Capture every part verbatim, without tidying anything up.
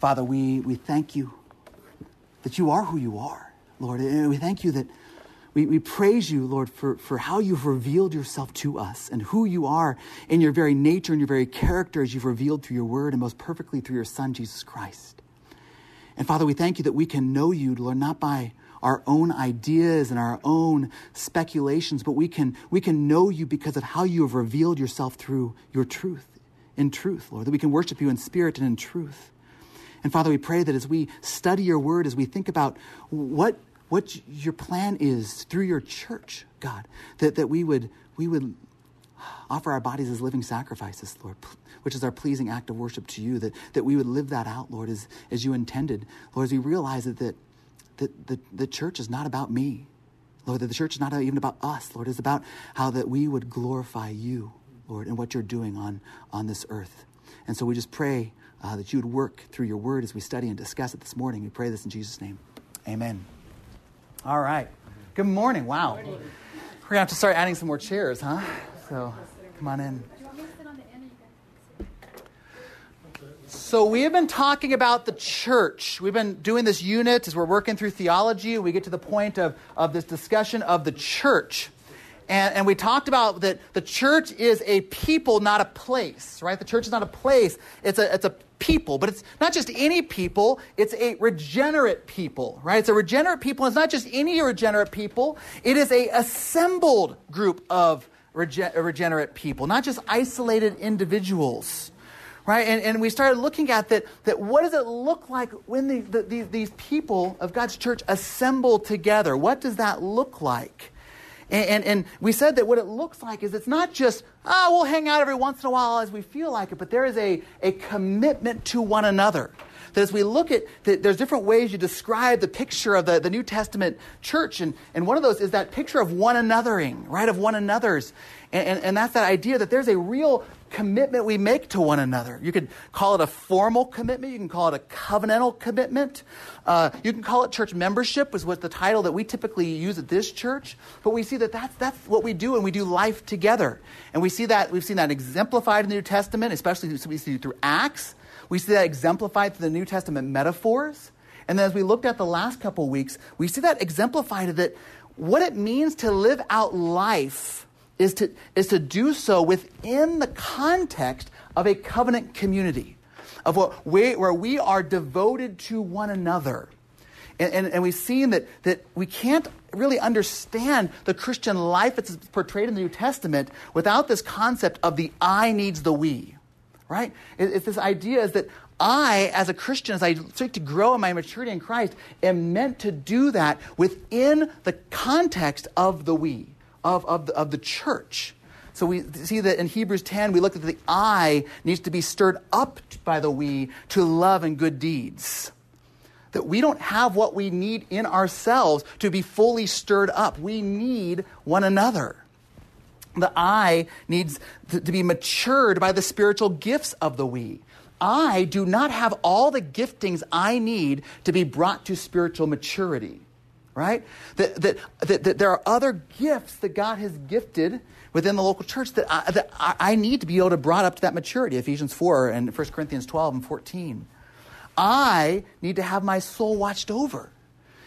Father, we, we thank you that you are who you are, Lord. And we thank you that we, we praise you, Lord, for, for how you've revealed yourself to us and who you are in your very nature and your very character as you've revealed through your word and most perfectly through your Son, Jesus Christ. And Father, we thank you that we can know you, Lord, not by our own ideas and our own speculations, but we can we can know you because of how you have revealed yourself through your truth, in truth, Lord, that we can worship you in spirit and in truth. And Father, we pray that as we study your word, as we think about what what your plan is through your church, God, that, that we would we would offer our bodies as living sacrifices, Lord, which is our pleasing act of worship to you, that, that we would live that out, Lord, as, as you intended. Lord, as we realize that, that that the, the church is not about me, Lord, that the church is not even about us, Lord. It's about how that we would glorify you, Lord, and what you're doing on, on this earth. And so we just pray uh, that you would work through your word as we study and discuss it this morning. We pray this in Jesus' name. Amen. All right. Good morning. Wow. Good morning. We're going to have to start adding some more chairs, huh? So come on in. So we have been talking about the church. We've been doing this unit as we're working through theology. We get to the point of, of this discussion of the church. And, and we talked about that the church is a people, not a place, right? The church is not a place. It's a it's a people, but it's not just any people. It's a regenerate people, right? It's a regenerate people. It's not just any regenerate people. It is a assembled group of rege- regenerate people, not just isolated individuals. Right, and, and we started looking at that, that what does it look like when the, the, these, these people of God's church assemble together? What does that look like? And, and, and we said that what it looks like is it's not just, ah, oh, we'll hang out every once in a while as we feel like it, but there is a, a commitment to one another. That as we look at, that there's different ways you describe the picture of the, the New Testament church, and, and one of those is that picture of one anothering, right, of one another's. And, and, and that's that idea that there's a real commitment we make to one another. You could call it a formal commitment. You can call it a covenantal commitment. Uh, you can call it church membership is what the title that we typically use at this church. But we see that that's, that's what we do, and we do life together. And we see that, we've seen that exemplified in the New Testament, especially we see through Acts. We see that exemplified through the New Testament metaphors. And then as we looked at the last couple weeks, we see that exemplified that what it means to live out life is to is to do so within the context of a covenant community, of what we, where we are devoted to one another. And, and, and we've seen that, that we can't really understand the Christian life that's portrayed in the New Testament without this concept of the I needs the we. Right? It's this idea is that I, as a Christian, as I seek to grow in my maturity in Christ, am meant to do that within the context of the we, of, of, the, of the church. So we see that in Hebrews ten, we look at the I needs to be stirred up by the we to love and good deeds. That we don't have what we need in ourselves to be fully stirred up. We need one another. The I needs to, to be matured by the spiritual gifts of the we. I do not have all the giftings I need to be brought to spiritual maturity, right? That, that, that, that there are other gifts that God has gifted within the local church that I, that I need to be able to brought up to that maturity, Ephesians four and First Corinthians twelve and fourteen. I need to have my soul watched over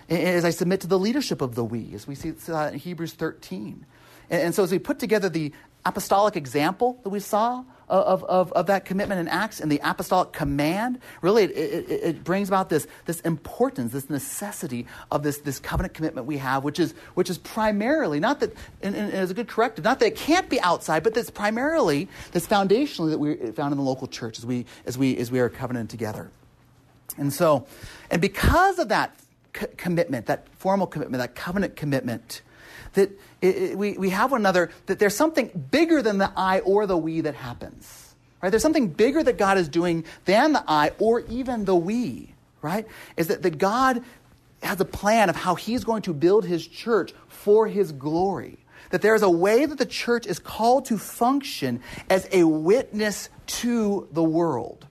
as I submit to the leadership of the we, as we see in Hebrews thirteen. And so as we put together the apostolic example that we saw of, of, of that commitment in Acts and the apostolic command, really it, it, it brings about this, this importance, this necessity of this, this covenant commitment we have, which is which is primarily, not that, and, and as a good corrective, not that it can't be outside, but that's primarily, that's foundationally that we found in the local church as we, as we, as we are covenanted together. And so, and because of that co- commitment, that formal commitment, that covenant commitment, that it, it, we, we have one another, that there's something bigger than the I or the we that happens, right? There's something bigger that God is doing than the I or even the we, right? Is that, that God has a plan of how he's going to build his church for his glory, that there is a way that the church is called to function as a witness to the world.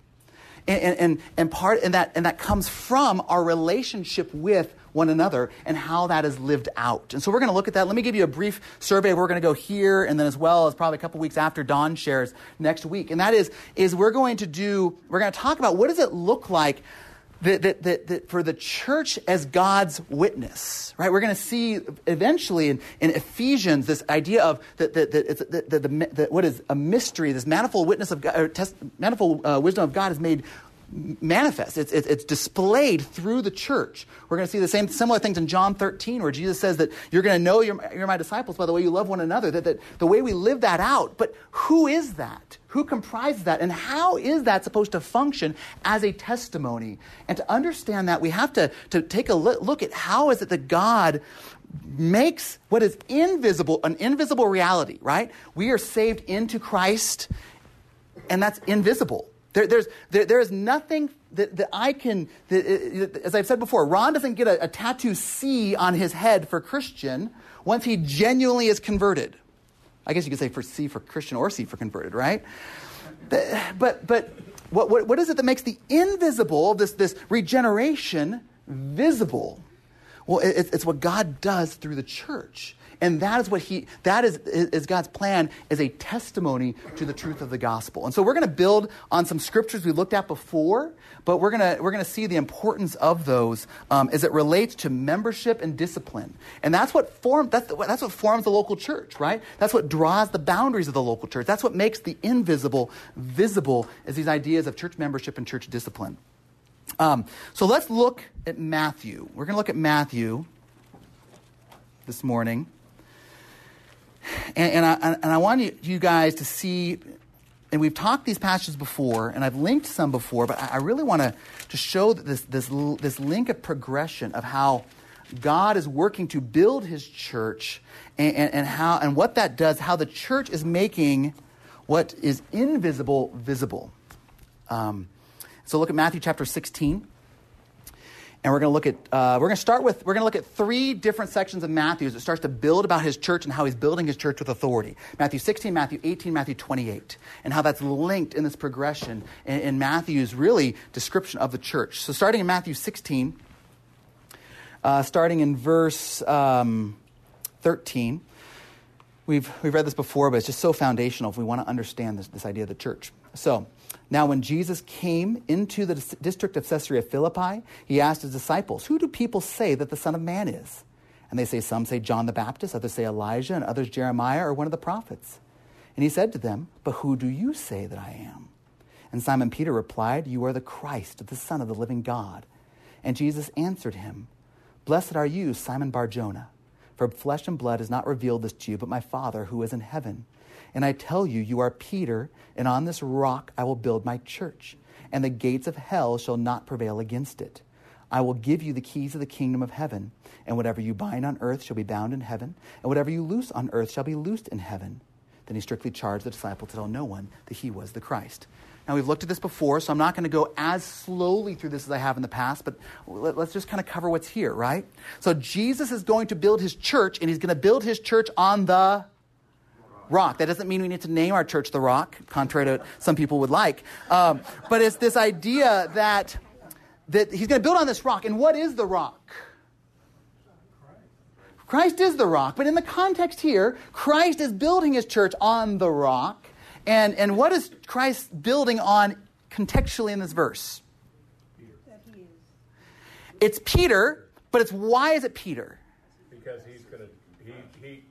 And, and, and part and that and that comes from our relationship with one another and how that is lived out. And so we're going to look at that. Let me give you a brief survey. We're going to go here and then as well as probably a couple weeks after Dawn shares next week. And that is, is we're going to do, we're going to talk about what does it look like that, that, that, that for the church as God's witness, right? We're going to see eventually in, in Ephesians this idea of that that, that, that, that, that that what is a mystery, this manifold witness of God, or test, manifold uh, wisdom of God is made manifest. It's, it's it's displayed through the church. We're going to see the same similar things in John thirteen, where Jesus says that you're going to know you're, you're my disciples by the way you love one another. That that the way we live that out. But who is that? Who comprises that? And how is that supposed to function as a testimony? And to understand that, we have to to take a look at how is it that God makes what is invisible an invisible reality. Right? We are saved into Christ, and that's invisible. There, there's there, there is nothing that, that I can, that, as I've said before, Ron doesn't get a, a tattoo C on his head for Christian once he genuinely is converted. I guess you could say for C for Christian or C for converted, right? But but what what, what is it that makes the invisible, this, this regeneration, visible? Well, it, it's what God does through the church. And that is what he, that is, is God's plan, is a testimony to the truth of the gospel. And so we're going to build on some scriptures we looked at before, but we're going to, we're going to see the importance of those um, as it relates to membership and discipline. And that's what form, that's, the, that's what forms the local church, right? That's what draws the boundaries of the local church. That's what makes the invisible visible, is these ideas of church membership and church discipline. Um, so let's look at Matthew. We're going to look at Matthew this morning. And, and, I, and I want you guys to see, and we've talked these passages before, and I've linked some before, but I really want to to show this, this, this link of progression of how God is working to build his church, and, and, and how and what that does, how the church is making what is invisible visible. Um, so look at Matthew chapter sixteen. And we're going to look at, uh, we're going to start with, we're going to look at three different sections of Matthew as it starts to build about his church and how he's building his church with authority. Matthew sixteen, Matthew eighteen, Matthew twenty-eight, and how that's linked in this progression in, in Matthew's really description of the church. So starting in Matthew sixteen, uh, starting in verse um, thirteen, we've, we've read this before, but it's just so foundational if we want to understand this, this idea of the church. So, now when Jesus came into the district of Caesarea Philippi, he asked his disciples, "Who do people say that the Son of Man is?" And they say, "Some say John the Baptist, others say Elijah, and others Jeremiah or one of the prophets." And he said to them, "But who do you say that I am?" And Simon Peter replied, "You are the Christ, the Son of the living God." And Jesus answered him, "Blessed are you, Simon Bar-Jonah, for flesh and blood has not revealed this to you, but my Father who is in heaven. And I tell you, you are Peter, and on this rock I will build my church, and the gates of hell shall not prevail against it. I will give you the keys of the kingdom of heaven, and whatever you bind on earth shall be bound in heaven, and whatever you loose on earth shall be loosed in heaven." Then he strictly charged the disciples to tell no one that he was the Christ. Now, we've looked at this before, so I'm not going to go as slowly through this as I have in the past, but let's just kind of cover what's here, right? So Jesus is going to build his church, and he's going to build his church on the rock. That doesn't mean we need to name our church the Rock, contrary to what some people would like. Um, but it's this idea that that he's going to build on this rock. And what is the rock? Christ is the rock. But in the context here, Christ is building his church on the rock. And and what is Christ building on contextually in this verse? It's Peter, but it's why is it Peter? Because he's going to he he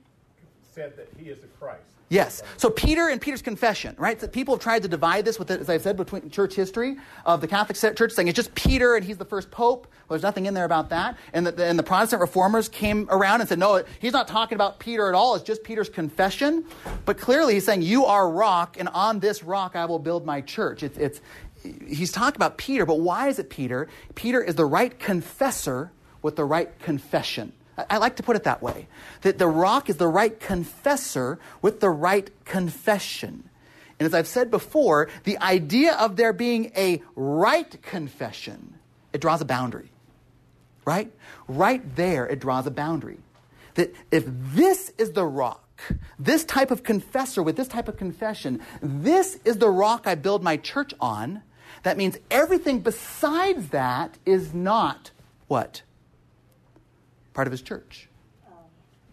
said that he is the Christ. Yes. So Peter and Peter's confession, right? So people have tried to divide this with, as I've said, between church history of the Catholic Church saying it's just Peter and he's the first pope. Well, there's nothing in there about that. And the, and the Protestant reformers came around and said, no, he's not talking about Peter at all. It's just Peter's confession. But clearly he's saying, you are rock, and on this rock I will build my church. It's, it's he's talking about Peter, but why is it Peter? Peter is the right confessor with the right confession. I like to put it that way, that the rock is the right confessor with the right confession. And as I've said before, the idea of there being a right confession, it draws a boundary, right? Right there, it draws a boundary. That if this is the rock, this type of confessor with this type of confession, this is the rock I build my church on, that means everything besides that is not what? Part of his church.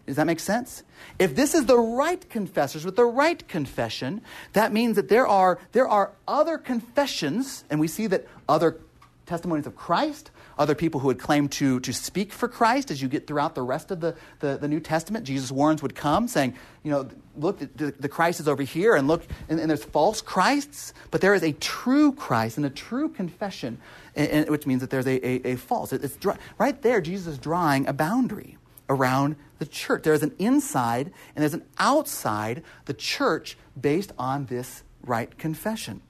Does that make sense? If this is the right confessors with the right confession, that means that there are there are other confessions, and we see that other testimonies of Christ, other people who would claim to, to speak for Christ. As you get throughout the rest of the, the, the New Testament, Jesus warns would come saying, you know, look, the, the Christ is over here, and look, and, and there's false Christs, but there is a true Christ and a true confession, and, and, which means that there's a, a, a false. It, it's right there, Jesus is drawing a boundary around the church. There's an inside and there's an outside the church based on this right confession.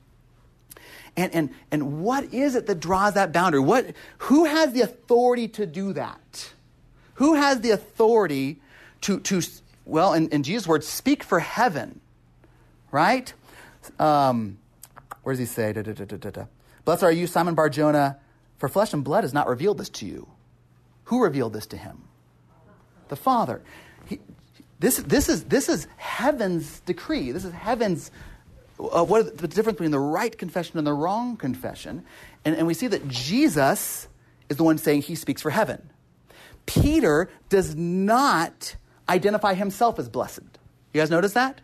And and and what is it that draws that boundary? What who has the authority to do that? Who has the authority to to well, in, in Jesus' words, speak for heaven, right? Um, where does he say? Da, da, da, da, da, da. Blessed are you, Simon Bar-Jonah, for flesh and blood has not revealed this to you. Who revealed this to him? The Father. He, this this is this is heaven's decree. This is heaven's. Uh, what is the difference between the right confession and the wrong confession? And, and we see that Jesus is the one saying he speaks for heaven. Peter does not identify himself as blessed. You guys notice that?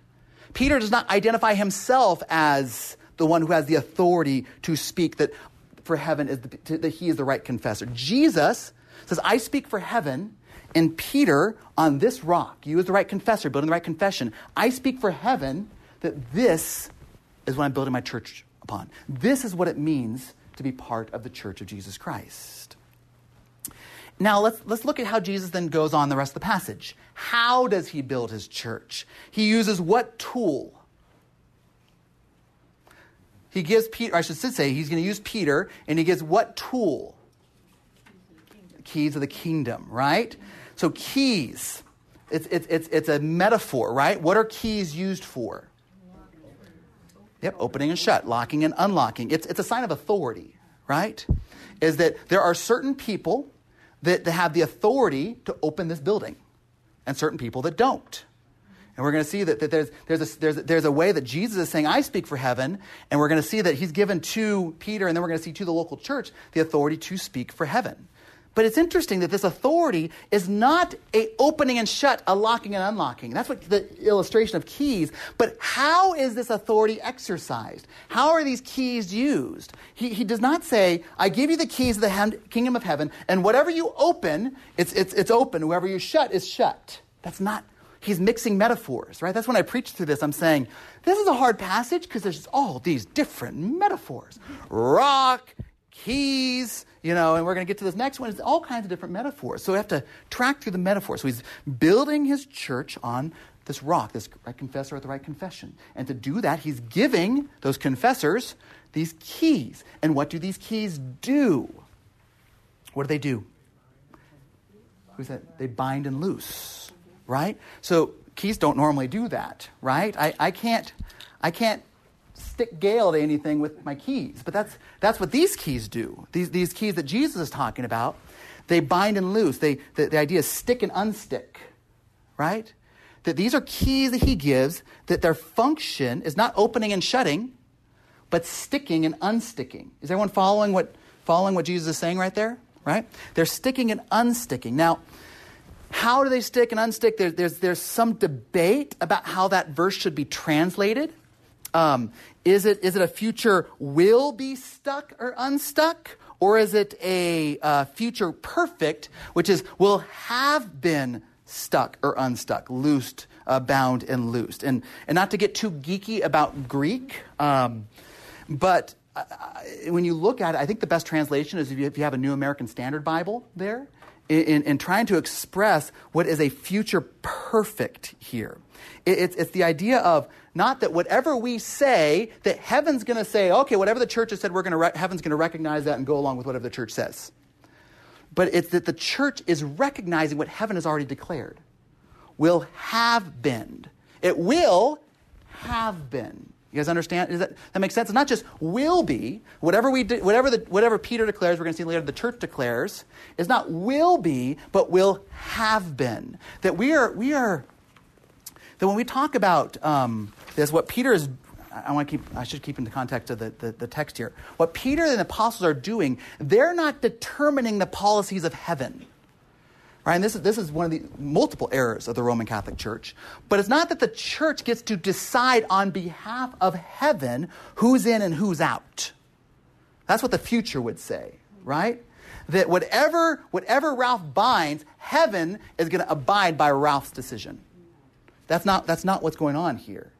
Peter does not identify himself as the one who has the authority to speak that for heaven, is the, to, that he is the right confessor. Jesus says, I speak for heaven, and Peter, on this rock, you as the right confessor, building the right confession, I speak for heaven that this is what I'm building my church upon. This is what it means to be part of the church of Jesus Christ. Now, let's let's look at how Jesus then goes on the rest of the passage. How does he build his church? He uses what tool? He gives Peter, or I should say, he's going to use Peter, and he gives what tool? Keys of the kingdom, keys of the kingdom, right? Mm-hmm. So keys, it's, it's, it's, it's a metaphor, right? What are keys used for? Yep, opening and shut, locking and unlocking. It's it's a sign of authority, right? Is that there are certain people that, that have the authority to open this building and certain people that don't. And we're going to see that, that there's, there's, a, there's, a, there's a way that Jesus is saying, I speak for heaven, and we're going to see that he's given to Peter, and then we're going to see to the local church the authority to speak for heaven. But it's interesting that this authority is not a opening and shut, a locking and unlocking. That's what the illustration of keys. But how is this authority exercised? How are these keys used? He, he does not say, I give you the keys of the hem, kingdom of heaven, and whatever you open, it's, it's, it's open. Whoever you shut is shut. That's not, he's mixing metaphors, right? That's when I preach through this. I'm saying, this is a hard passage because there's all these different metaphors. Rock, keys, you know, and we're going to get to this next one. It's all kinds of different metaphors. So we have to track through the metaphors. So he's building his church on this rock, this right confessor with the right confession. And to do that, he's giving those confessors these keys. And what do these keys do? What do they do? Who's that? They bind and loose, right? So keys don't normally do that, right? I, I can't, I can't stick Gale to anything with my keys. But that's that's what these keys do. These these keys that Jesus is talking about, they bind and loose. They the, the idea is stick and unstick, right? That these are keys that he gives, that their function is not opening and shutting, but sticking and unsticking. Is everyone following what following what Jesus is saying right there? Right? They're sticking and unsticking. Now, how do they stick and unstick? There, there's there's some debate about how that verse should be translated. Um, is it is it a future will be stuck or unstuck? Or is it a uh, future perfect, which is will have been stuck or unstuck, loosed, uh, bound and loosed? And and not to get too geeky about Greek, um, but uh, when you look at it, I think the best translation is if you, if you have a New American Standard Bible there, in, in, in trying to express what is a future perfect here. It, it's, it's the idea of not that whatever we say, that heaven's going to say, okay, whatever the church has said, we're going to re- heaven's going to recognize that and go along with whatever the church says. But it's that the church is recognizing what heaven has already declared. Will have been. It will have been. You guys understand? Does that, that make sense? It's not just will be. Whatever we do, whatever the whatever Peter declares, we're going to see later, the church declares, is not will be, but will have been. That we are we are. That when we talk about um, this, what Peter is, I want to keep, I should keep in the context of the, the, the text here. What Peter and the apostles are doing, they're not determining the policies of heaven, right? And this is this is one of the multiple errors of the Roman Catholic Church. But it's not that the church gets to decide on behalf of heaven who's in and who's out. That's what the future would say, right? That whatever, whatever Ralph binds, heaven is going to abide by Ralph's decision. That's not, that's not what's going on here.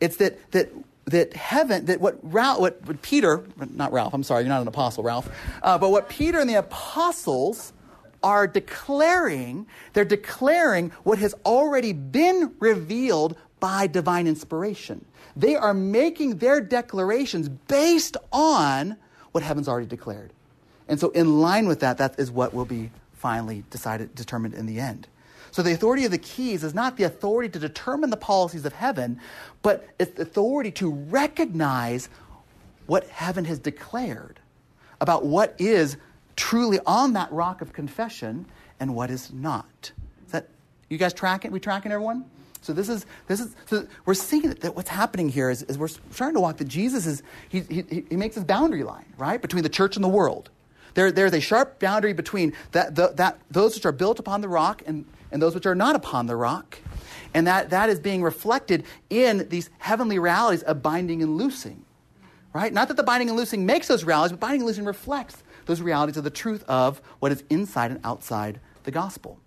It's that that that heaven, that what Ralph, what, what Peter, not Ralph, I'm sorry, you're not an apostle, Ralph, uh, but what Peter and the apostles are declaring, they're declaring what has already been revealed by divine inspiration. They are making their declarations based on what heaven's already declared. And so in line with that, that is what will be finally decided, determined in the end. So the authority of the keys is not the authority to determine the policies of heaven, but it's the authority to recognize what heaven has declared about what is truly on that rock of confession and what is not. Is that, you guys tracking? We tracking, everyone? So this is this is so we're seeing that, that what's happening here is, is we're starting to walk that Jesus is he, he he makes this boundary line, right, between the church and the world. There, there's a sharp boundary between that, the, that those which are built upon the rock and, and those which are not upon the rock. And that, that is being reflected in these heavenly realities of binding and loosing, right? Not that the binding and loosing makes those realities, but binding and loosing reflects those realities of the truth of what is inside and outside the gospel.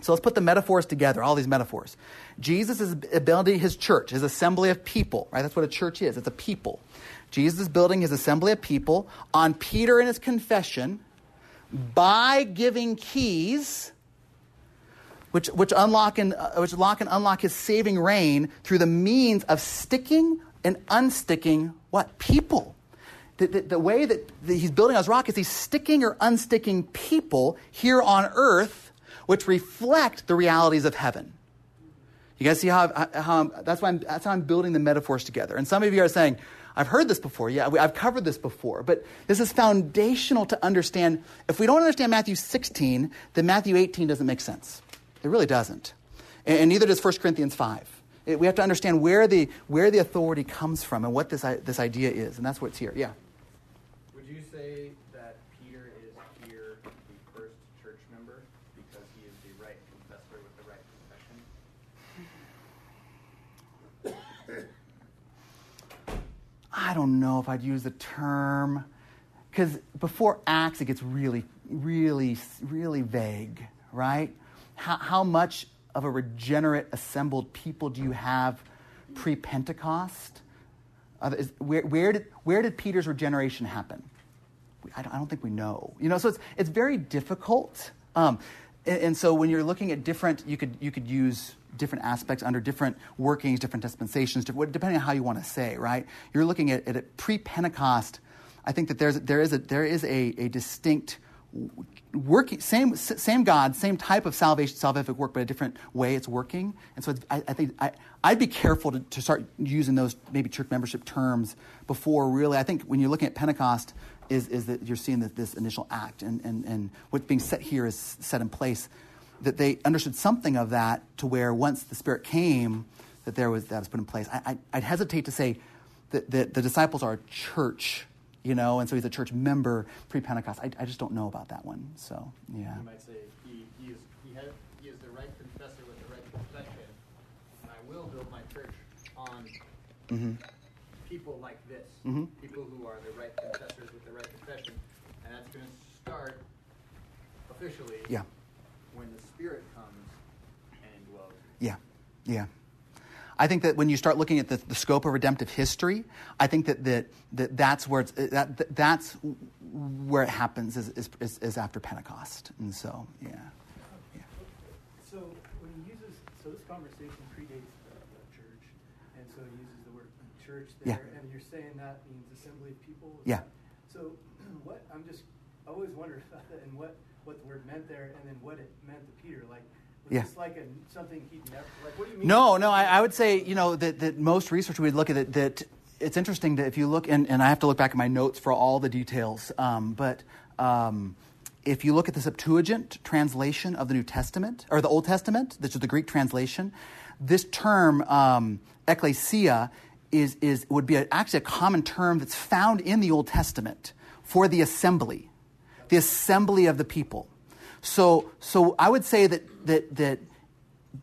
So let's put the metaphors together, all these metaphors. Jesus is building his church, his assembly of people, right? That's what a church is. It's a people. Jesus is building his assembly of people on Peter and his confession by giving keys, which which unlock and uh, which lock and unlock his saving reign through the means of sticking and unsticking what? People. The, the, the way that the, he's building on his rock is he's sticking or unsticking people here on earth, which reflect the realities of heaven. You guys see how, how, how I'm, that's why I'm, that's how I'm building the metaphors together. And some of you are saying, I've heard this before. Yeah, I've covered this before. But this is foundational to understand. If we don't understand Matthew sixteen, then Matthew eighteen doesn't make sense. It really doesn't. And, and neither does First Corinthians five. It, we have to understand where the where the authority comes from and what this this idea is. And that's what's here. Yeah. Would you say that Peter is here the first church member because he is the right confessor with the right confession? I don't know if I'd use the term, because before Acts, it gets really, really, really vague, right? How, how much of a regenerate, assembled people do you have pre-Pentecost? Uh, is, where, where did where did Peter's regeneration happen? I don't, I don't think we know. You know, so it's it's very difficult. Um, and, and so when you're looking at different, you could you could use different aspects under different workings, different dispensations, depending on how you want to say, right? You're looking at, at it pre-Pentecost. I think that there's there is a there is a, a distinct working, same same God, same type of salvation, salvific work, but a different way it's working. And so it's, I, I think I I'd be careful to, to start using those maybe church membership terms before really. I think when you're looking at Pentecost, is is that you're seeing that this initial act and and and what's being set here is set in place. That they understood something of that to where once the Spirit came, that there was that was put in place. I, I, I'd hesitate to say that, that the disciples are a church, you know, and so he's a church member pre-Pentecost. I, I just don't know about that one. So, yeah. You might say he, he, is, he, has, he is the right confessor with the right confession, and I will build my church on mm-hmm. people like this, mm-hmm. people who are the right confessors with the right confession, and that's going to start officially. Yeah. When the Spirit comes and dwells. Yeah, yeah. I think that when you start looking at the, the scope of redemptive history, I think that that, that that's where it's, that that's where it happens is, is is after Pentecost, and so yeah, yeah. So when he uses so this conversation predates the, the church, and so he uses the word church there, yeah. And you're saying that means assembly of people. Yeah. So what I'm just I always wondered about that, and what. what the word meant there, and then what it meant to Peter. Like, was yeah. this like a, something he'd never, like, what do you mean? No, no, I, I would say, you know, that, that most research we'd look at, it, that it's interesting that if you look, and, and I have to look back at my notes for all the details, um, but um, if you look at the Septuagint translation of the New Testament, or the Old Testament, this is the Greek translation, this term, um, ekklesia, is, is, would be a, actually a common term that's found in the Old Testament for the assembly. The assembly of the people. So so I would say that that that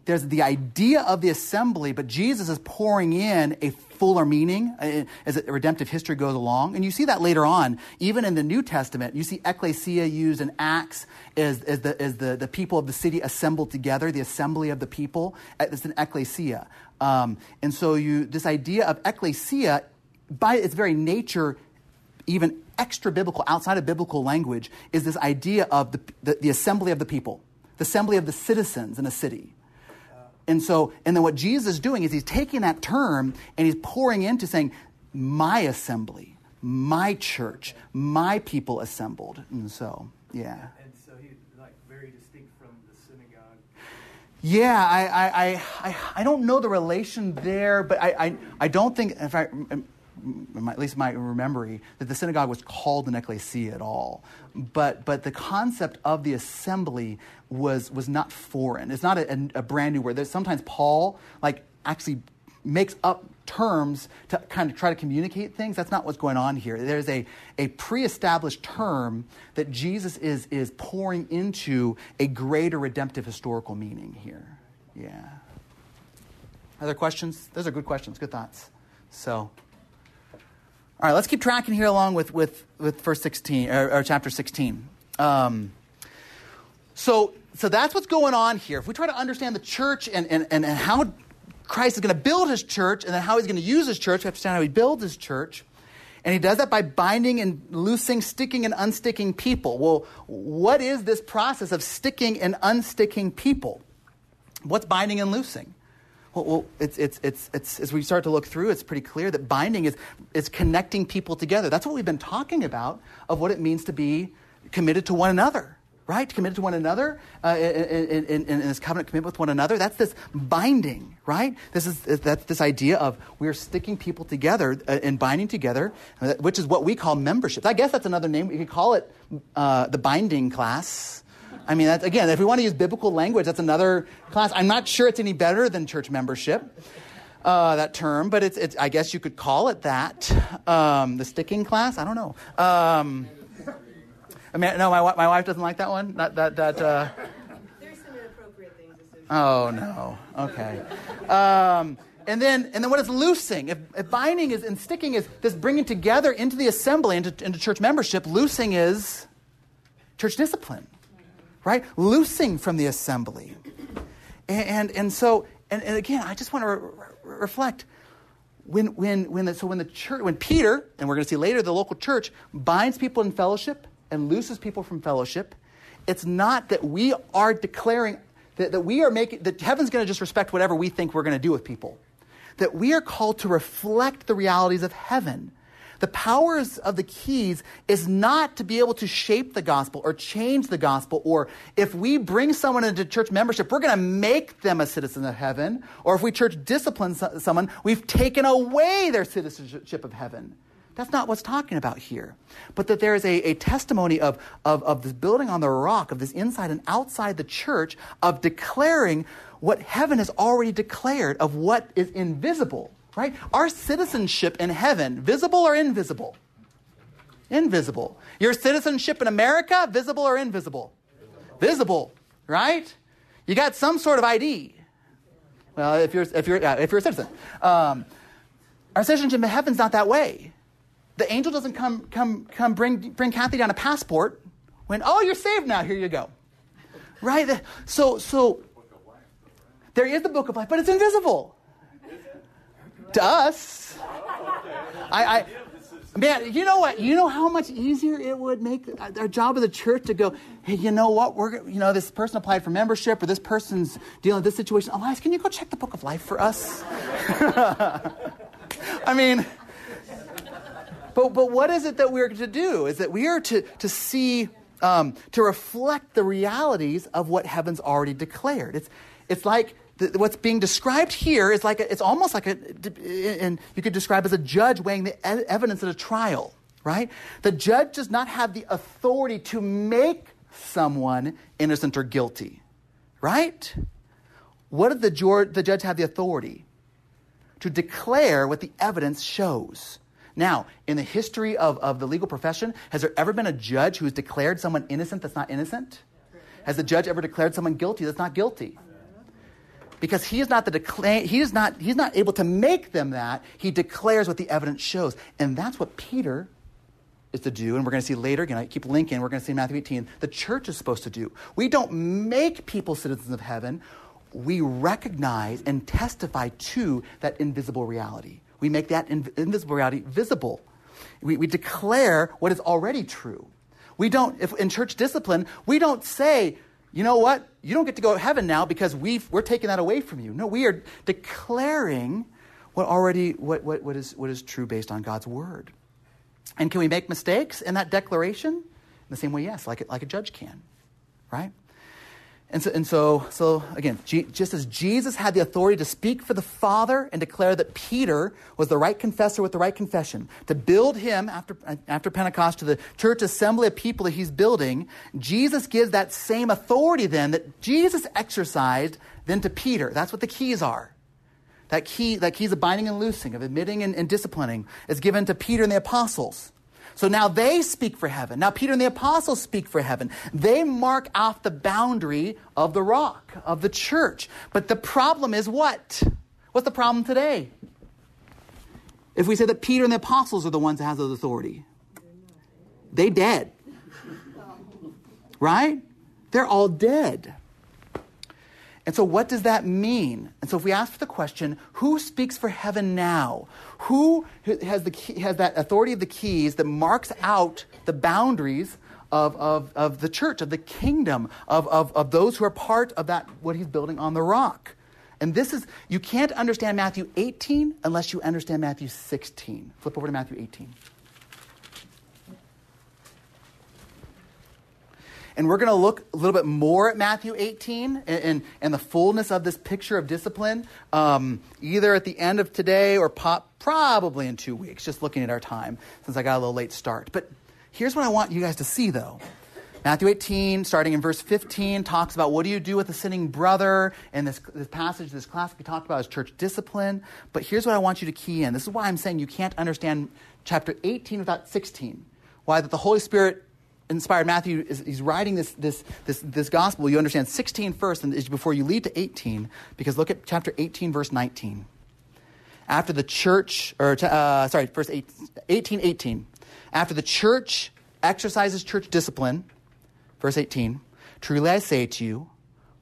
there's the idea of the assembly, but Jesus is pouring in a fuller meaning as redemptive history goes along. And you see that later on, even in the New Testament. You see ecclesia used in Acts as, as, the, as the, the people of the city assembled together, the assembly of the people. It's an ecclesia. Um, and so you this idea of ecclesia, by its very nature, even extra-biblical, outside of biblical language, is this idea of the, the, the assembly of the people, the assembly of the citizens in a city. And so, and then what Jesus is doing is he's taking that term and he's pouring into saying, my assembly, my church, my people assembled. And so, yeah. And so he's like very distinct from the synagogue. Yeah, I I, I, I don't know the relation there, but I, I, I don't think, if I, at least my memory, that the synagogue was called an ecclesia at all. But but the concept of the assembly was was not foreign. It's not a, a brand new word. There's sometimes Paul like actually makes up terms to kind of try to communicate things. That's not what's going on here. There's a, a pre-established term that Jesus is is pouring into a greater redemptive historical meaning here. Yeah. Other questions? Those are good questions, good thoughts. So... all right, let's keep tracking here along with with, with verse sixteen or, or chapter sixteen. Um, so so that's what's going on here. If we try to understand the church and and, and how Christ is going to build his church and then how he's going to use his church, we have to understand how he builds his church. And he does that by binding and loosing, sticking and unsticking people. Well, what is this process of sticking and unsticking people? What's binding and loosing? Well, it's, it's, it's, it's, as we start to look through, it's pretty clear that binding is, is connecting people together. That's what we've been talking about, of what it means to be committed to one another, right? Committed to one another uh, in, in, in this covenant commitment with one another. That's this binding, right? This is that's this idea of we are sticking people together and binding together, which is what we call membership. I guess that's another name. We could call it uh, the binding class. I mean, that's, again, if we want to use biblical language, that's another class. I'm not sure it's any better than church membership, uh, that term, but it's, it's, I guess you could call it that. Um, the sticking class? I don't know. Um, I mean, no, my, my wife doesn't like that one. Not that, that, uh... There's some inappropriate things associated. Oh, no. Okay. Um, and then and then what is loosing? If, if binding is and sticking is this bringing together into the assembly, into, into church membership, loosing is church discipline. Right? Loosing from the assembly. And and, and so, and, and again, I just want to re- re- reflect. When when when the, so when the church, when Peter, and we're going to see later, the local church binds people in fellowship and looses people from fellowship, it's not that we are declaring that, that we are making, that heaven's going to just respect whatever we think we're going to do with people. That we are called to reflect the realities of heaven. The powers of the keys is not to be able to shape the gospel or change the gospel, or if we bring someone into church membership, we're going to make them a citizen of heaven, or if we church discipline someone, we've taken away their citizenship of heaven. That's not what's talking about here, but that there is a, a testimony of, of, of this building on the rock, of this inside and outside the church, of declaring what heaven has already declared, of what is invisible. Right? Our citizenship in heaven, visible or invisible? Invisible. Your citizenship in America, visible or invisible? Visible. Visible, right? You got some sort of I D. Well, if you're if you're uh, if you're a citizen, um, our citizenship in heaven's not that way. The angel doesn't come come come bring bring Kathy down a passport. When oh you're saved now, here you go, right? So so there is the book of life, but it's invisible. To us, I, I, man, you know what? You know how much easier it would make our job of the church to go, hey, you know what? We're, you know, this person applied for membership, or this person's dealing with this situation. Elias, can you go check the book of life for us? I mean, but but what is it that we're to do? Is that we are to to see, um, to reflect the realities of what heaven's already declared. It's it's like. What's being described here is like a, it's almost like a, and you could describe as a judge weighing the evidence at a trial, right? The judge does not have the authority to make someone innocent or guilty, right? What did the, ju- the judge have the authority? To declare what the evidence shows. Now, in the history of, of the legal profession, has there ever been a judge who has declared someone innocent that's not innocent? Has the judge ever declared someone guilty that's not guilty? because he is not the decla- he is not he's not able to make them that. He declares what the evidence shows. And that's what Peter is to do, and we're going to see later, again, I keep linking, we're going to see in Matthew eighteen, the church is supposed to do. We don't make people citizens of heaven. We recognize and testify to that invisible reality. We make that inv- invisible reality visible. We, we declare what is already true. We don't, if in church discipline, we don't say, you know what, you don't get to go to heaven now because we've, we're taking that away from you. No, we are declaring what already what, what, what is what is true based on God's word. And can we make mistakes in that declaration? In the same way, yes, like like a judge can, right? And so, and so, so again, G, just as Jesus had the authority to speak for the Father and declare that Peter was the right confessor with the right confession, to build him after after Pentecost to the church assembly of people that he's building, Jesus gives that same authority then that Jesus exercised then to Peter. That's what the keys are. That key, that keys of binding and loosing, of admitting and, and disciplining, is given to Peter and the apostles. So now they speak for heaven. Now Peter and the apostles speak for heaven. They mark off the boundary of the rock, of the church. But the problem is what? What's the problem today? If we say that Peter and the apostles are the ones that has those authority, they dead. Right? They're all dead. And so what does that mean? And so if we ask for the question, who speaks for heaven now? Who has the key, has that authority of the keys that marks out the boundaries of, of, of the church, of the kingdom, of, of, of those who are part of that, what he's building on the rock? And this is, you can't understand Matthew eighteen unless you understand Matthew sixteen. Flip over to Matthew eighteen. And we're going to look a little bit more at Matthew eighteen and, and, and the fullness of this picture of discipline, um, either at the end of today or pop, probably in two weeks, just looking at our time since I got a little late start. But here's what I want you guys to see, though. Matthew eighteen, starting in verse fifteen, talks about what do you do with a sinning brother? And this, this passage, this class we talked about is church discipline. But here's what I want you to key in. This is why I'm saying you can't understand chapter eighteen without sixteen. Why that the Holy Spirit inspired Matthew is he's writing this this this this gospel. You understand sixteen first and before you lead to eighteen, because look at chapter eighteen verse nineteen. After the church or uh, sorry verse eighteen eighteen, after the church exercises church discipline, verse eighteen, truly I say to you,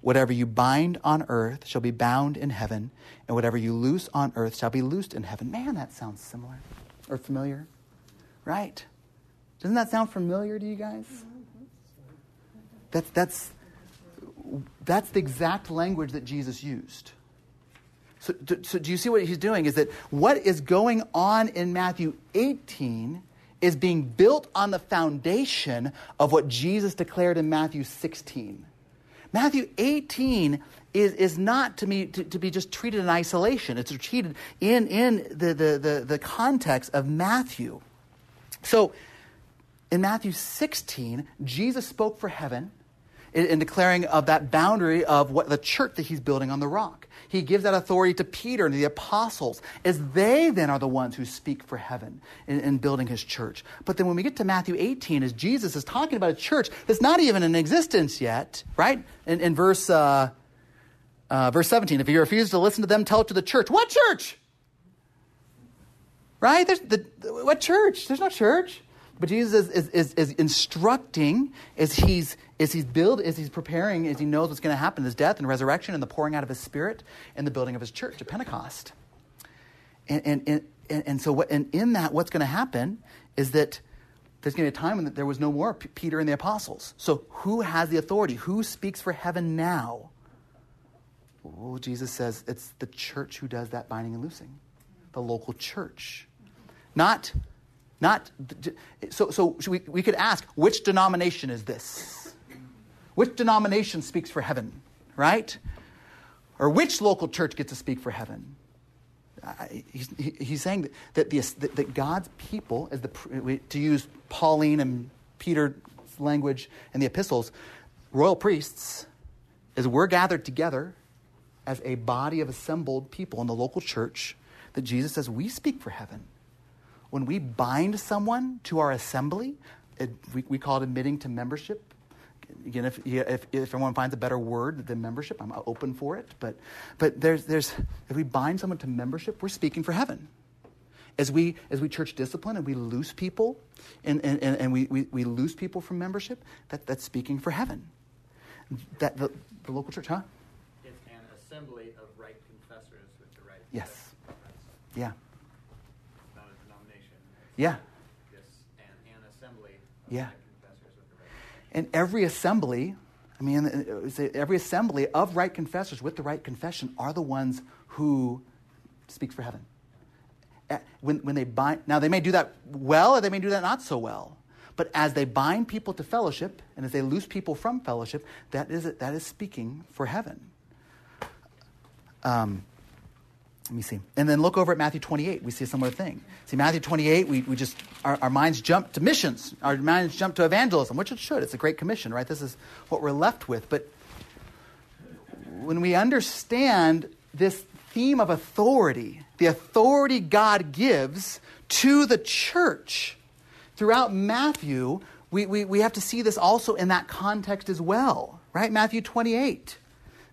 whatever you bind on earth shall be bound in heaven, and whatever you loose on earth shall be loosed in heaven. Man, that sounds similar or familiar, right? Doesn't that sound familiar to you guys? That's, that's, that's the exact language that Jesus used. So, so do you see what he's doing? Is that what is going on in Matthew eighteen is being built on the foundation of what Jesus declared in Matthew sixteen. Matthew eighteen is, is not to me to, to be just treated in isolation. It's treated in, in the, the, the, the context of Matthew. So in Matthew sixteen, Jesus spoke for heaven in, in declaring of that boundary of what the church that he's building on the rock. He gives that authority to Peter and to the apostles, as they then are the ones who speak for heaven in, in building his church. But then when we get to Matthew eighteen, as Jesus is talking about a church that's not even in existence yet, right? In, in verse uh, uh, verse seventeen, if you refuse to listen to them, tell it to the church. What church? Right? There's the, what church? There's no church. But Jesus is, is, is, is instructing as he's as he's build as he's preparing, as he knows what's going to happen, his death and resurrection and the pouring out of his Spirit and the building of his church at Pentecost. And and and, and, and so what, and in that, what's going to happen is that there's going to be a time when there was no more P- Peter and the apostles. So who has the authority? Who speaks for heaven now? Oh, Jesus says it's the church who does that binding and loosing, the local church, not. Not so. So we we could ask, which denomination is this? Which denomination speaks for heaven, right? Or which local church gets to speak for heaven? I, he's, he's saying that that, the, that that God's people, as the to use Pauline and Peter's language in the epistles, royal priests, as we're gathered together as a body of assembled people in the local church, that Jesus says we speak for heaven. When we bind someone to our assembly, it, we, we call it admitting to membership. again, if if if everyone finds a better word than membership, I'm open for it. But but there's there's if we bind someone to membership, we're speaking for heaven. As we as we church discipline and we loose people, and and, and we, we, we loose people from membership, that, that's speaking for heaven. That the, the local church, huh? It's an assembly of right confessors with the right. Yes. Confessors. Yeah. It's not a denomination. It's yeah. Just an, an assembly of yeah. right confessors with the right. And every assembly, I mean, every assembly of right confessors with the right confession are the ones who speak for heaven. When when they bind, now they may do that well or they may do that not so well, but as they bind people to fellowship and as they loose people from fellowship, that is that is speaking for heaven. Um, let me see, and then look over at Matthew twenty-eight. We see a similar thing. See Matthew twenty-eight. We we just our, our minds jump to missions. Our minds jump to evangelism, which it should. It's a great commission, right? This is what we're left with. But when we understand this theme of authority, the authority God gives to the church throughout Matthew, we, we, we have to see this also in that context as well, right? Matthew twenty-eight,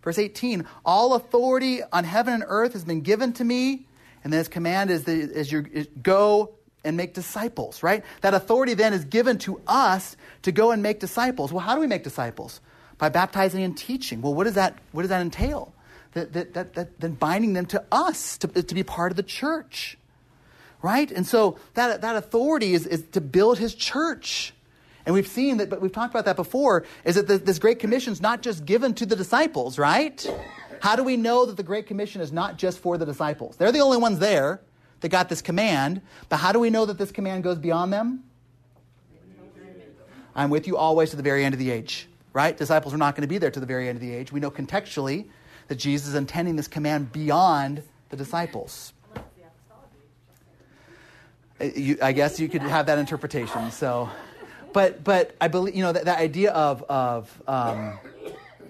verse eighteen, all authority on heaven and earth has been given to me, and then his command is that as you go and make disciples, right? That authority then is given to us to go and make disciples. Well, how do we make disciples? By baptizing and teaching. Well, what does that, what does that entail? That, that, that, that, then binding them to us, to, to be part of the church, right? And so that that authority is, is to build his church. And we've seen that, but we've talked about that before, is that the, this Great Commission is not just given to the disciples, right? How do we know that the Great Commission is not just for the disciples? They're the only ones there that got this command, but how do we know that this command goes beyond them? I'm with you always to the very end of the age, right? Disciples are not going to be there to the very end of the age. We know contextually that Jesus is intending this command beyond the disciples. You, I guess you could have that interpretation. So, but but I believe you know that, that idea of of um,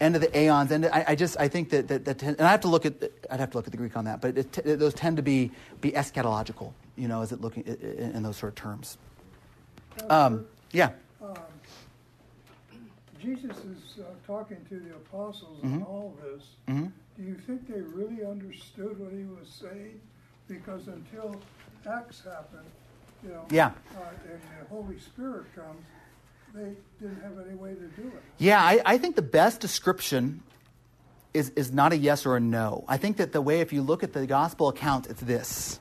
end of the aeons. And I, I just I think that that, that and I have to look at I'd have to look at the Greek on that. But it, it, those tend to be be eschatological. You know, is it looking in, in those sort of terms? Um, yeah. Um, Jesus is uh, talking to the apostles mm-hmm. in all this. Mm-hmm. Do you think they really understood what he was saying? Because until Acts happened, you know, yeah. uh, and the Holy Spirit comes, they didn't have any way to do it. Yeah, I, I think the best description is, is not a yes or a no. I think that the way, if you look at the gospel account, it's this,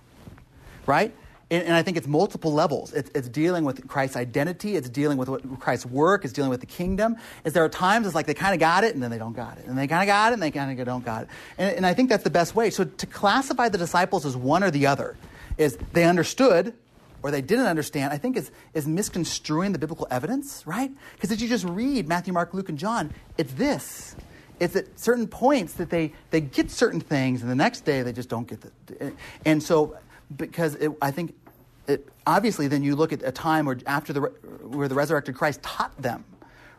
right? And, and I think it's multiple levels. It's, it's dealing with Christ's identity. It's dealing with what, Christ's work. It's dealing with the kingdom. Is there are times it's like they kind of got it and then they don't got it, and they kind of got it and they kind of don't got it. And, and I think that's the best way. So to classify the disciples as one or the other is they understood or they didn't understand. I think is is misconstruing the biblical evidence, right? Because if you just read Matthew, Mark, Luke, and John, it's this. It's at certain points that they they get certain things, and the next day they just don't get the. And so. Because it, I think, it, obviously, then you look at a time where after the where the resurrected Christ taught them,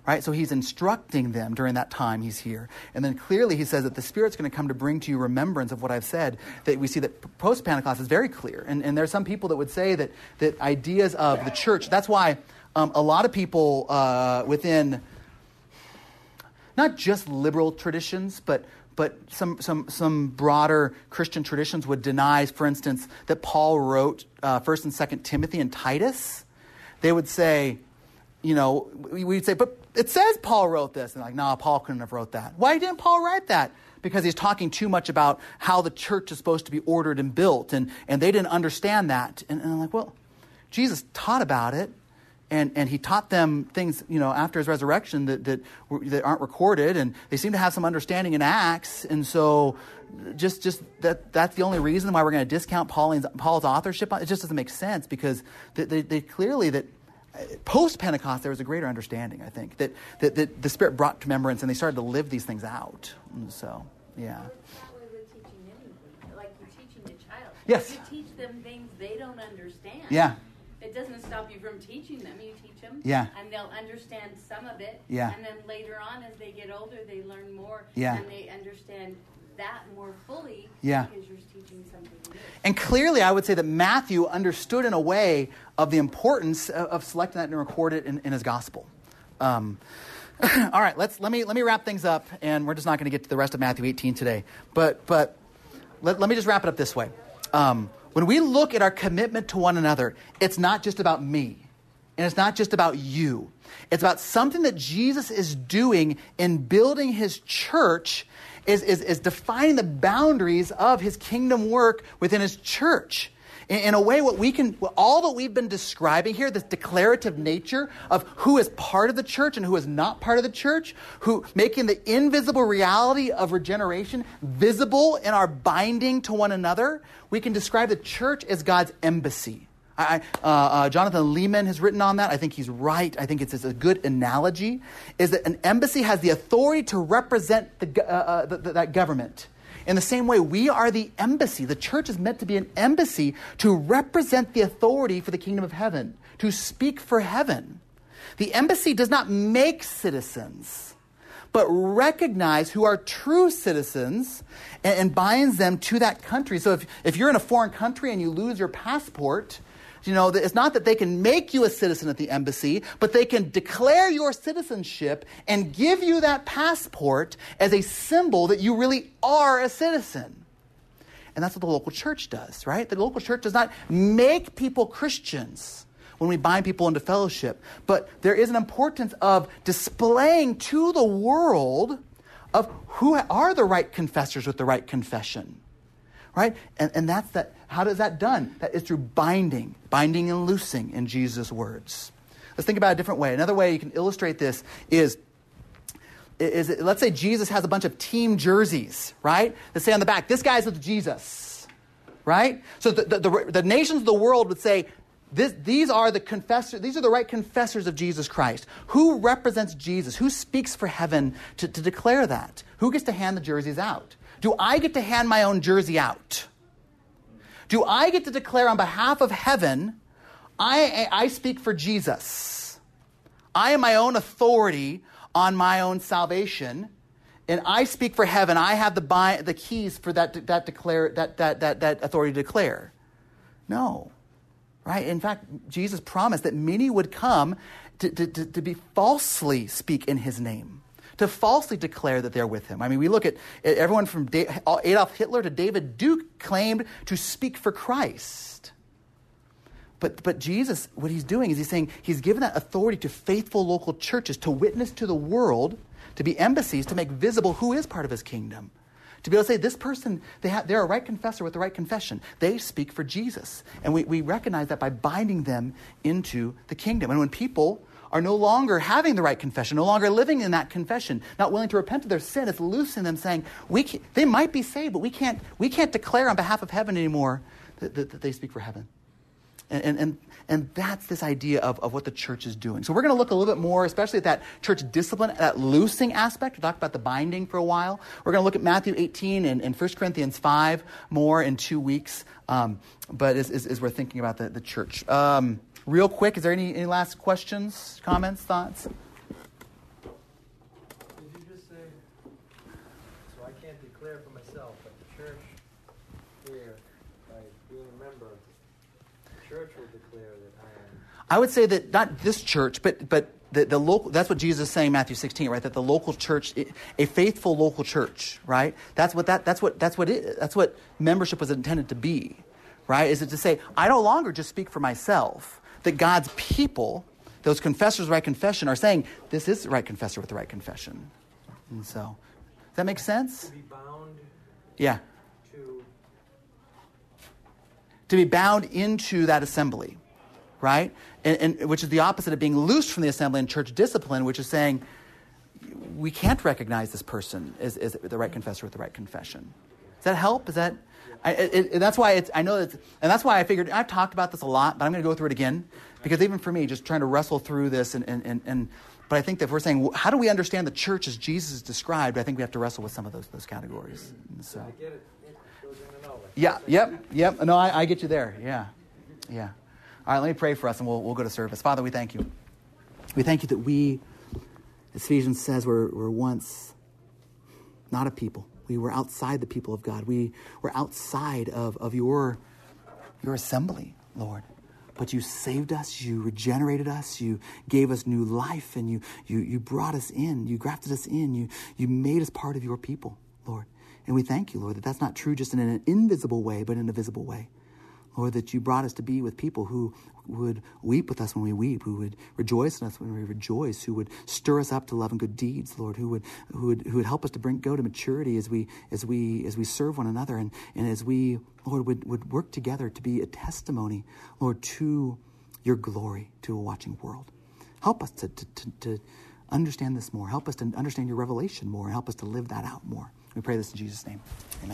right? So he's instructing them during that time he's here, and then clearly he says that the Spirit's going to come to bring to you remembrance of what I've said. That we see that post Pentecost is very clear, and, and there are some people that would say that that ideas of the church. That's why um, a lot of people uh, within not just liberal traditions, but But some, some some broader Christian traditions would deny, for instance, that Paul wrote uh, First and Second Timothy and Titus. They would say, you know, we, we'd say, but it says Paul wrote this, and like, no, nah, Paul couldn't have wrote that. Why didn't Paul write that? Because he's talking too much about how the church is supposed to be ordered and built, and and they didn't understand that. And, and I'm like, well, Jesus taught about it. And and he taught them things, you know, after his resurrection that, that that aren't recorded, and they seem to have some understanding in Acts. And so, just just that that's the only reason why we're going to discount Pauline's, Paul's authorship. It just doesn't make sense because they, they, they clearly that post Pentecost there was a greater understanding. I think that, that that the Spirit brought to remembrance, and they started to live these things out. And so, yeah. Like you're teaching a child. Yes. You teach them things they don't understand. Yeah. It doesn't stop you from teaching them. You teach them, yeah. and they'll understand some of it. Yeah. And then later on, as they get older, they learn more, yeah. and they understand that more fully yeah. because you're teaching something new. And clearly, I would say that Matthew understood in a way of the importance of, of selecting that and recording it in, in his gospel. Um, All right, let's let me let me wrap things up, and we're just not going to get to the rest of Matthew eighteen today. But but let, let me just wrap it up this way. Um, when we look at our commitment to one another, it's not just about me, and it's not just about you. It's about something that Jesus is doing in building his church, is is, is defining the boundaries of his kingdom work within his church. In a way, what we can, all that we've been describing here, this declarative nature of who is part of the church and who is not part of the church, who making the invisible reality of regeneration visible in our binding to one another, we can describe the church as God's embassy. I, uh, uh, Jonathan Lehman has written on that. I think he's right. I think it's, it's a good analogy, is that an embassy has the authority to represent the, uh, uh, the, the, that government. In the same way, we are the embassy. The church is meant to be an embassy to represent the authority for the kingdom of heaven, to speak for heaven. The embassy does not make citizens, but recognize who are true citizens and, and binds them to that country. So if, if you're in a foreign country and you lose your passport, you know, it's not that they can make you a citizen at the embassy, but they can declare your citizenship and give you that passport as a symbol that you really are a citizen. And that's what the local church does, right? The local church does not make people Christians when we bind people into fellowship, but there is an importance of displaying to the world of who are the right confessors with the right confession, right? And, and that's that. How does that done? That is through binding, binding and loosing in Jesus' words. Let's think about it a different way. Another way you can illustrate this is, is it, let's say Jesus has a bunch of team jerseys, right? That say on the back, this guy's with Jesus, right? So the, the, the, the nations of the world would say, this, these are the confessors, these are the right confessors of Jesus Christ. Who represents Jesus? Who speaks for heaven to, to declare that? Who gets to hand the jerseys out? Do I get to hand my own jersey out? Do I get to declare on behalf of heaven, I, I speak for Jesus. I am my own authority on my own salvation, and I speak for heaven. I have the bi- the keys for that that declare that that that that authority to declare. No, right? In fact, Jesus promised that many would come to to, to, to be falsely speak in his name, to falsely declare that they're with him. I mean, we look at everyone from Adolf Hitler to David Duke claimed to speak for Christ. But but Jesus, what he's doing is he's saying he's given that authority to faithful local churches to witness to the world, to be embassies, to make visible who is part of his kingdom. To be able to say, this person, they have, they're a right confessor with the right confession. They speak for Jesus. And we, we recognize that by binding them into the kingdom. And when people are no longer having the right confession, no longer living in that confession, not willing to repent of their sin, it's loosing them, saying, "We can, they might be saved, but we can't we can't declare on behalf of heaven anymore that, that, that they speak for heaven." And, and, and, and that's this idea of, of what the church is doing. So we're going to look a little bit more, especially at that church discipline, that loosing aspect. We talked about the binding for a while. We're going to look at Matthew eighteen and, and First Corinthians five more in two weeks, um, but as, as, as we're thinking about the, the church. Um, Real quick, is there any, any last questions, comments, thoughts? Did you just say, so I can't declare for myself, but the church here, by being a member, the church will declare that I am? I would say that not this church, but but the, the local, that's what Jesus is saying in Matthew sixteen, right? That the local church, a faithful local church, right? That's what that that's what that's what it, that's what membership was intended to be, right? Is it to say, I no longer just speak for myself. That God's people, those confessors of right confession, are saying, this is the right confessor with the right confession. And so, does that make sense? To be bound. Yeah. To, to be bound into that assembly, right? And, and which is the opposite of being loosed from the assembly in church discipline, which is saying, we can't recognize this person as, as the right confessor with the right confession. Does that help? Is that... I, it, it, that's why it's, I know it's, and that's why I figured, I've talked about this a lot, but I'm going to go through it again, because even for me, just trying to wrestle through this, and, and, and, and but I think that if we're saying, how do we understand the church as Jesus described, I think we have to wrestle with some of those those categories. And so, I get it. It goes in and out. Yeah, yep, yep. No, I, I get you there. Yeah, yeah. All right, let me pray for us, and we'll we'll go to service. Father, we thank you. We thank you that we, as Ephesians says, we're we're once not a people. We were outside the people of God. We were outside of, of your, your assembly, Lord. but you saved us, you regenerated us, you gave us new life, and you you you brought us in, you grafted us in, you you made us part of your people, Lord. And we thank you, Lord, that that's not true just in an invisible way, but in a visible way. Lord, that you brought us to be with people who would weep with us when we weep, who would rejoice in us when we rejoice, who would stir us up to love and good deeds, Lord, who would who would who would help us to bring go to maturity as we as we as we serve one another, and, and as we, Lord, would, would work together to be a testimony, Lord, to your glory to a watching world. Help us to to, to, to understand this more. Help us to understand your revelation more, and help us to live that out more. We pray this in Jesus' name. Amen.